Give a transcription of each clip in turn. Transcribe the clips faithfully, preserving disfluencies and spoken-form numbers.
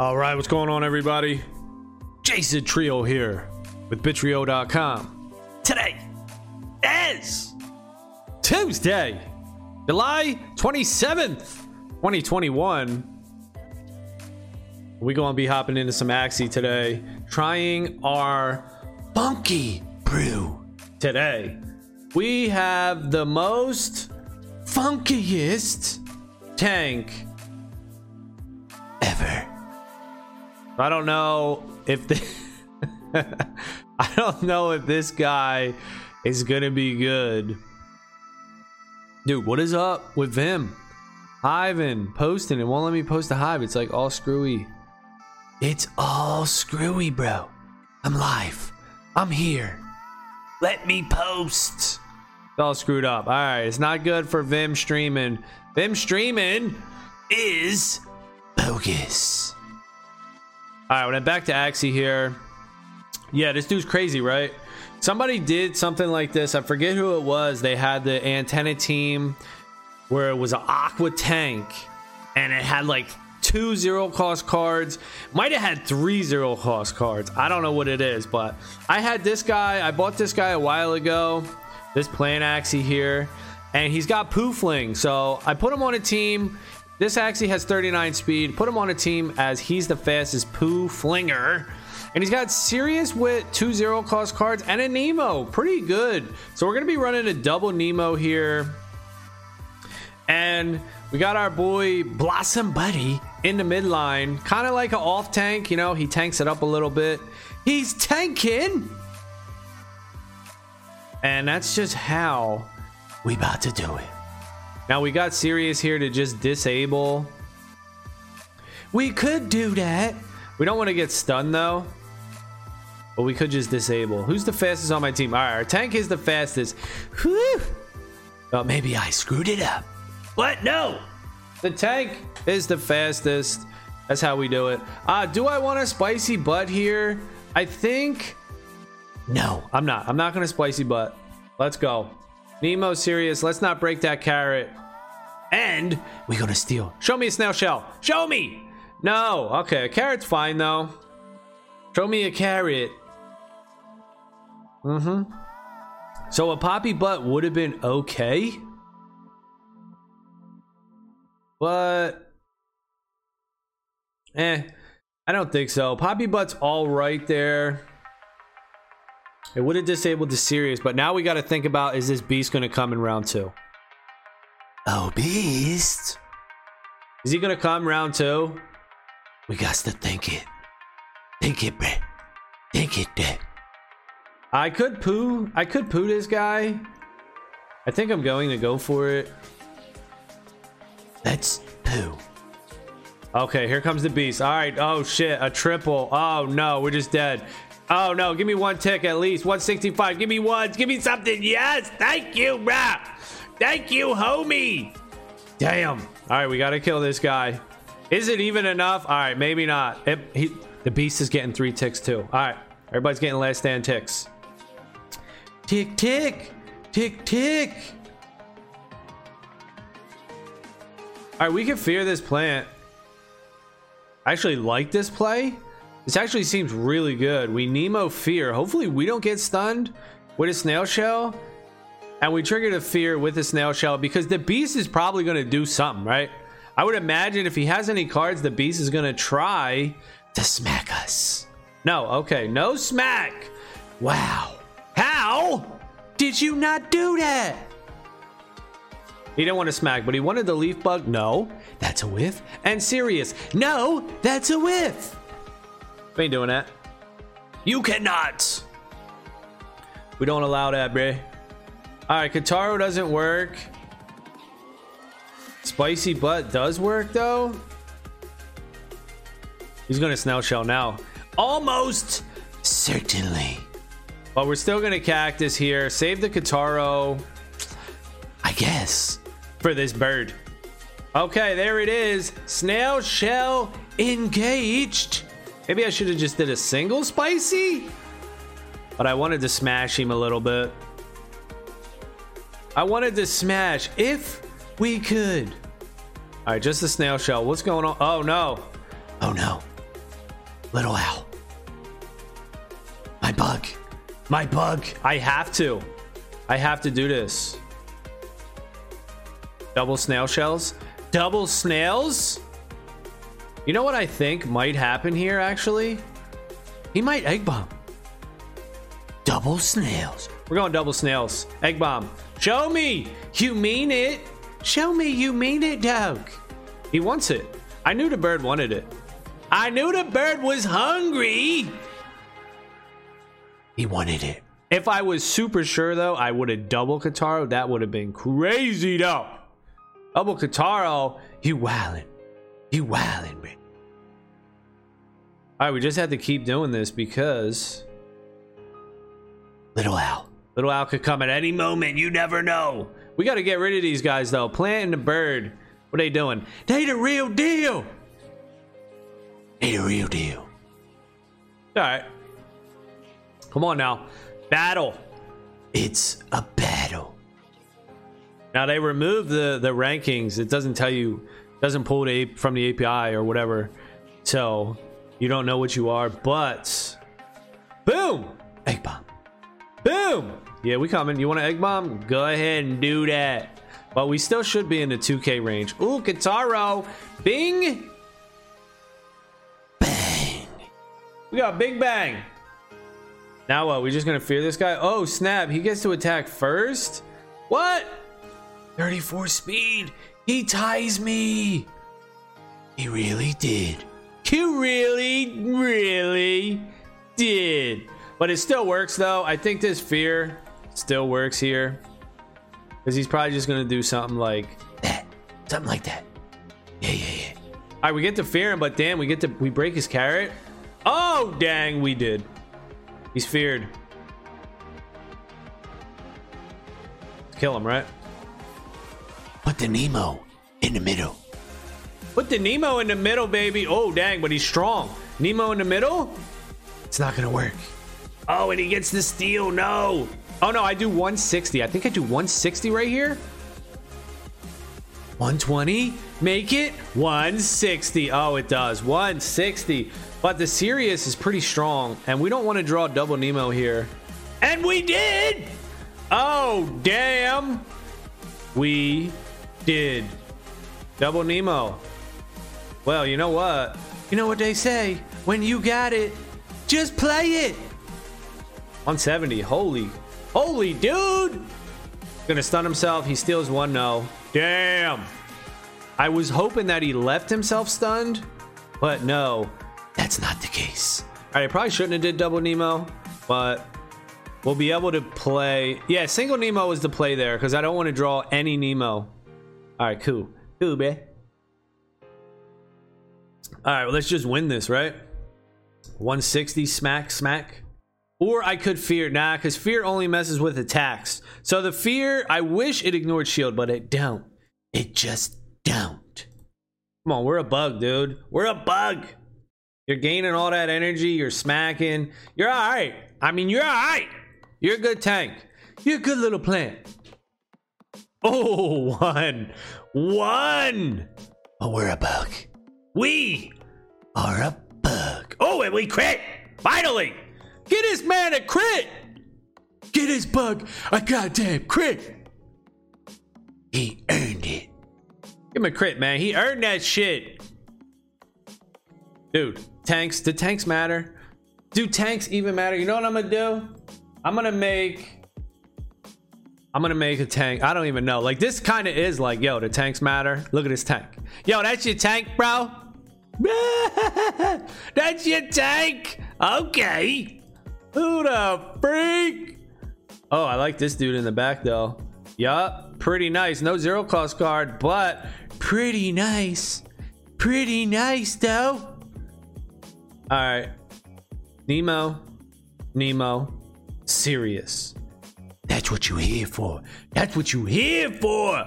All right, what's going on, everybody? Jason Trio here with BitTrio dot com. Today is Tuesday, July twenty-seventh, twenty twenty-one. We're going to be hopping into some Axie today, trying our funky brew today. We have the most funkiest tank ever. I don't know if the I don't know if this guy is gonna be good. Dude, what is up with Vim? Ivan posting, it won't let me post the hive. It's like all screwy. It's all screwy, bro. I'm live. I'm here. Let me post. It's all screwed up. All right, it's not good for Vim streaming. Vim streaming is bogus. All right, when I'm back to Axie here. Yeah, this dude's crazy, right? Somebody did something like this. I forget who it was. They had the antenna team where it was an aqua tank, and it had like two zero cost cards. Might have had three zero cost cards. I don't know what it is, but I had this guy. I bought this guy a while ago. This plant Axie here, and he's got Poofling. So I put him on a team. This Axie has thirty-nine speed. Put him on a team as he's the fastest Poo Flinger. And he's got Serious Wit, two zero cost cards, and a Nemo. Pretty good. So we're going to be running a double Nemo here. And we got our boy Blossom Buddy in the midline. Kind of like an off tank. You know, he tanks it up a little bit. He's tanking. And that's just how we about to do it. Now we got Sirius here to just disable. We could do that. We don't want to get stunned though. But we could just disable. Who's the fastest on my team? All right, our tank is the fastest. Whew. Oh, maybe I screwed it up. What? No. The tank is the fastest. That's how we do it. Uh, do I want a spicy butt here? I think. No, I'm not. I'm not going to spicy butt. Let's go. Nemo, Serious. Let's not break that carrot. And we're gonna steal. Show me a snail shell. Show me. No. Okay, a carrot's fine though. Show me a carrot. Mm-hmm. So a poppy butt would have been okay. But eh, I don't think so. Poppy butt's all right there. It would have disabled the Sirius, but now we got to think about, is this beast going to come in round two? Oh, beast. Is he going to come round two? We got to think it. Think it, bruh. Think it, bruh. I could poo. I could poo this guy. I think I'm going to go for it. Let's poo. Okay, here comes the beast. All right. Oh, shit. A triple. Oh, no. We're just dead. Oh no, give me one tick at least. one sixty-five. Give me ones. Give me something. Yes. Thank you, bruh. Thank you, homie. Damn. Alright, we gotta kill this guy. Is it even enough? Alright, maybe not. It, he, the beast is getting three ticks too. Alright. Everybody's getting last stand ticks. Tick tick. Tick tick. Alright, we can fear this plant. I actually like this play. This actually seems really good. We Nemo fear. Hopefully we don't get stunned with a snail shell. And we triggered a fear with a snail shell because the beast is probably going to do something, right? I would imagine if he has any cards, the beast is going to try to smack us. No, okay. No smack. Wow. How did you not do that? He didn't want to smack, but he wanted the leaf bug. No, that's a whiff. And Sirius. No, that's a whiff. We ain't doing that. You cannot. We don't allow that, bruh. All right, Kotaro doesn't work. Spicy butt does work, though. He's going to snail shell now. Almost certainly. But we're still going to cactus here. Save the Kotaro, I guess, for this bird. Okay, there it is. Snail shell engaged. Maybe I should have just did a single spicy, but I wanted to smash him a little bit. I wanted to smash if we could. All right, just the snail shell. What's going on? Oh no. Oh no. Little Owl. My bug. My bug. I have to. I have to do this. Double snail shells. Double snails? You know what I think might happen here, actually? He might egg bomb. Double snails. We're going double snails. Egg bomb. Show me you mean it. Show me you mean it, dog. He wants it. I knew the bird wanted it. I knew the bird was hungry. He wanted it. If I was super sure, though, I would have double Kotaro. That would have been crazy, though. Double Kotaro. You wildin'. You wildin', man. All right, we just have to keep doing this because... Little Owl. Little Owl could come at any moment. You never know. We got to get rid of these guys, though. Plant and the bird. What are they doing? They the real deal. They the real deal. All right. Come on now. Battle. It's a battle. Now, they removed the, the rankings. It doesn't tell you. Doesn't pull the, from the A P I or whatever. So... you don't know what you are, but boom, egg bomb, boom. Yeah, we coming. You want an egg bomb? Go ahead and do that. But we still should be in the two K range. Ooh, Kotaro, bing, bang. We got big bang. Now what? We just gonna fear this guy? Oh snap! He gets to attack first. What? thirty-four speed. He ties me. He really did. He really, really did. But it still works, though. I think this fear still works here. Because he's probably just going to do something like that. Something like that. Yeah, yeah, yeah. All right, we get to fear him, but damn, we get to... we break his carrot. Oh, dang, we did. He's feared. Kill him, right? Put the Nemo in the middle. Put the Nemo in the middle, baby. Oh, dang, but he's strong. Nemo in the middle? It's not going to work. Oh, and he gets the steal. No. Oh, no, I do one sixty. I think I do one sixty right here. one twenty. Make it one sixty. Oh, it does. one sixty. But the Sirius is pretty strong, and we don't want to draw double Nemo here. And we did. Oh, damn. We did. Double Nemo. Well, you know what? You know what they say? When you got it, just play it. one seventy. Holy. Holy dude. Gonna stun himself. He steals one. No. Damn. I was hoping that he left himself stunned. But no. That's not the case. Alright, I probably shouldn't have did double Nemo. But we'll be able to play. Yeah, single Nemo is the play there. Because I don't want to draw any Nemo. Alright, cool. Cool, man. All right, well, let's just win this, right? one sixty, smack, smack. Or I could fear. Nah, because fear only messes with attacks. So the fear, I wish it ignored shield, but it don't. It just don't. Come on, we're a bug, dude. We're a bug. You're gaining all that energy. You're smacking. You're all right. I mean, you're all right. You're a good tank. You're a good little plant. Oh, one. One. But we're a bug. We are a bug. Oh, and we crit! Finally! Get this man a crit! Get his bug a goddamn crit! He earned it. Give him a crit, man. He earned that shit. Dude, tanks. Do tanks matter? Do tanks even matter? You know what I'm gonna do? I'm gonna make... I'm gonna make a tank. I don't even know. Like, this kind of is like, yo, the tanks matter. Look at this tank. Yo, that's your tank, bro. That's your tank. Okay. Who the freak? Oh, I like this dude in the back, though. Yup. Pretty nice. No zero cost card, but pretty nice. Pretty nice, though. All right. Nemo. Nemo. Serious. That's what you here for. That's what you here for.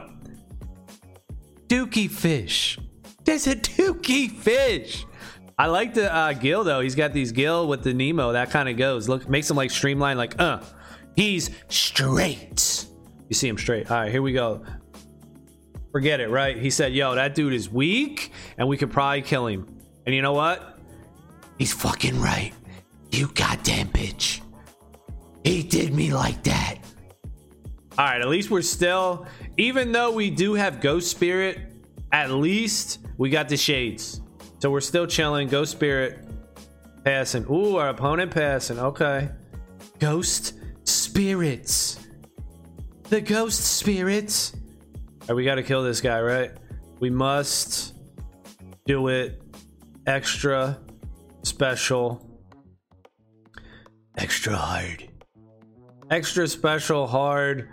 Dookie Fish. There's a Dookie Fish. I like the uh, gill, though. He's got these gill with the Nemo. That kind of goes. Look, makes him like streamlined, like, uh. He's straight. You see him straight. All right, here we go. Forget it, right? He said, yo, that dude is weak, and we could probably kill him. And you know what? He's fucking right. You goddamn bitch. He did me like that. All right, at least we're still, even though we do have Ghost Spirit, at least we got the shades. So we're still chilling. Ghost Spirit passing. Ooh, our opponent passing. Okay. Ghost Spirits. The Ghost Spirits. All right, we got to kill this guy, right? We must do it extra special. Extra hard. Extra special hard.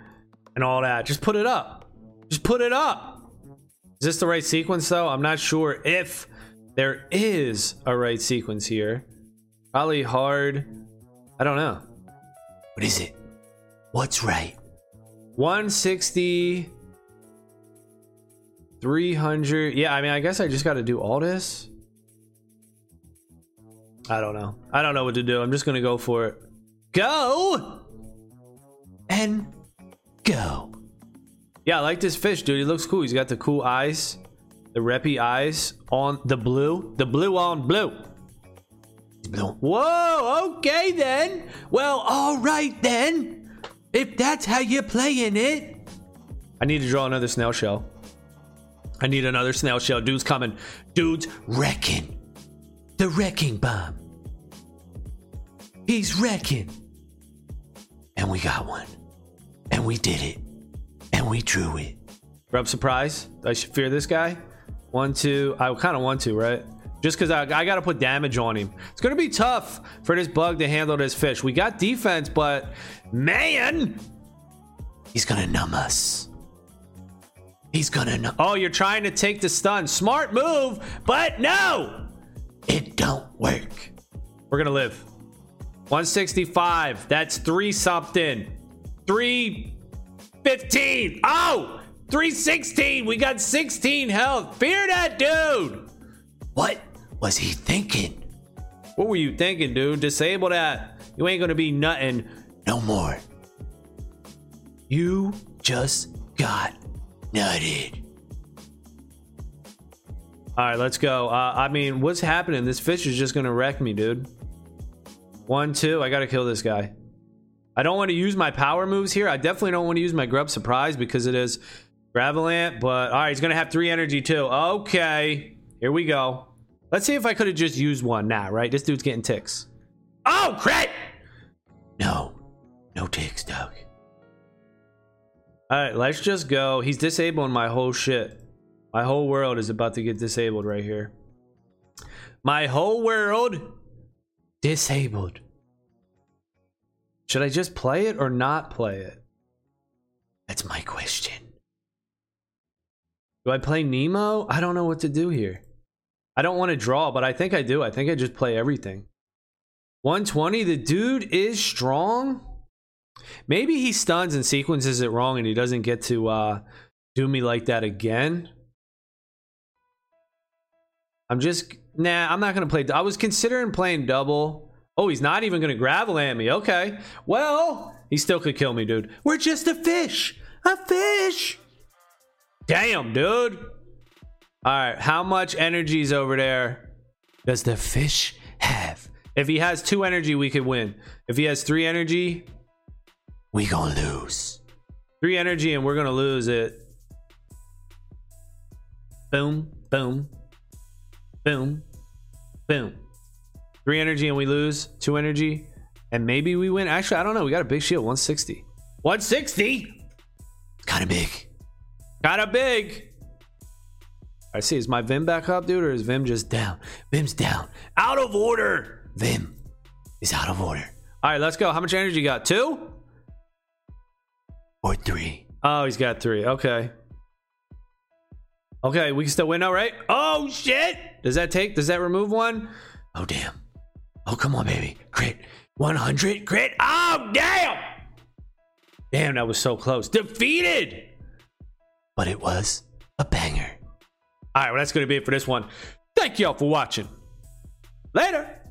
And all that. Just put it up. Just put it up. Is this the right sequence though? I'm not sure if there is a right sequence here. Probably hard. I don't know. What is it? What's right? one sixty. three hundred. Yeah, I mean, I guess I just got to do all this. I don't know. I don't know what to do. I'm just going to go for it. Go! And... go. Yeah, I like this fish, dude. He looks cool. He's got the cool eyes, the reppy eyes on the blue, the blue on blue. blue. Whoa, okay then. Well, all right then. If that's how you're playing it. I need to draw another snail shell. I need another snail shell. Dude's coming. Dude's wrecking. The wrecking bomb. He's wrecking. And we got one. And we did it. And we drew it. Grub Surprise. I should fear this guy. One, two. I kind of want to, right? Just because I, I got to put damage on him. It's going to be tough for this bug to handle this fish. We got defense, but man, he's going to numb us. He's going to numb. Oh, you're trying to take the stun. Smart move, but no. It don't work. We're going to live. one sixty-five. That's three something. three fifteen. Oh, three sixteen. We got sixteen health. Fear that dude. What was he thinking? What were you thinking, dude? Disable that. You ain't gonna be nothing no more. You just got nutted. All right, let's go. Uh, I mean, what's happening? This fish is just gonna wreck me, dude. One, two. I gotta kill this guy. I don't want to use my power moves here. I definitely don't want to use my Grub Surprise because it is Gravelant. But, all right, he's going to have three energy, too. Okay. Here we go. Let's see if I could have just used one now, right? This dude's getting ticks. Oh, crit! No. No ticks, Doug. All right, let's just go. He's disabling my whole shit. My whole world is about to get disabled right here. My whole world disabled. Should I just play it or not play it? That's my question. Do I play Nemo? I don't know what to do here. I don't want to draw, but I think I do. I think I just play everything. one twenty, the dude is strong. Maybe he stuns and sequences it wrong and he doesn't get to uh, do me like that again. I'm just... Nah, I'm not going to play... I was considering playing double... Oh, he's not even going to Gravelant me. Okay. Well, he still could kill me, dude. We're just a fish. A fish. Damn, dude. All right. How much energy is over there? Does the fish have? If he has two energy, we could win. If he has three energy, we going to lose. Three energy and we're going to lose it. Boom, boom, boom, boom. Three energy and we lose. Two energy and maybe we win. Actually, I don't know. We got a big shield. one sixty. one sixty? Kind of big. Kind of big. I see. Is my Vim back up, dude? Or is Vim just down? Vim's down. Out of order. Vim is out of order. All right, let's go. How much energy you got? Two? Or three? Oh, he's got three. Okay. Okay, we can still win now, right? Oh, shit. Does that take? Does that remove one? Oh, damn. Oh, come on, baby. Crit. one hundred. Crit. Oh, damn. Damn, that was so close. Defeated. But it was a banger. All right, well, that's going to be it for this one. Thank y'all for watching. Later.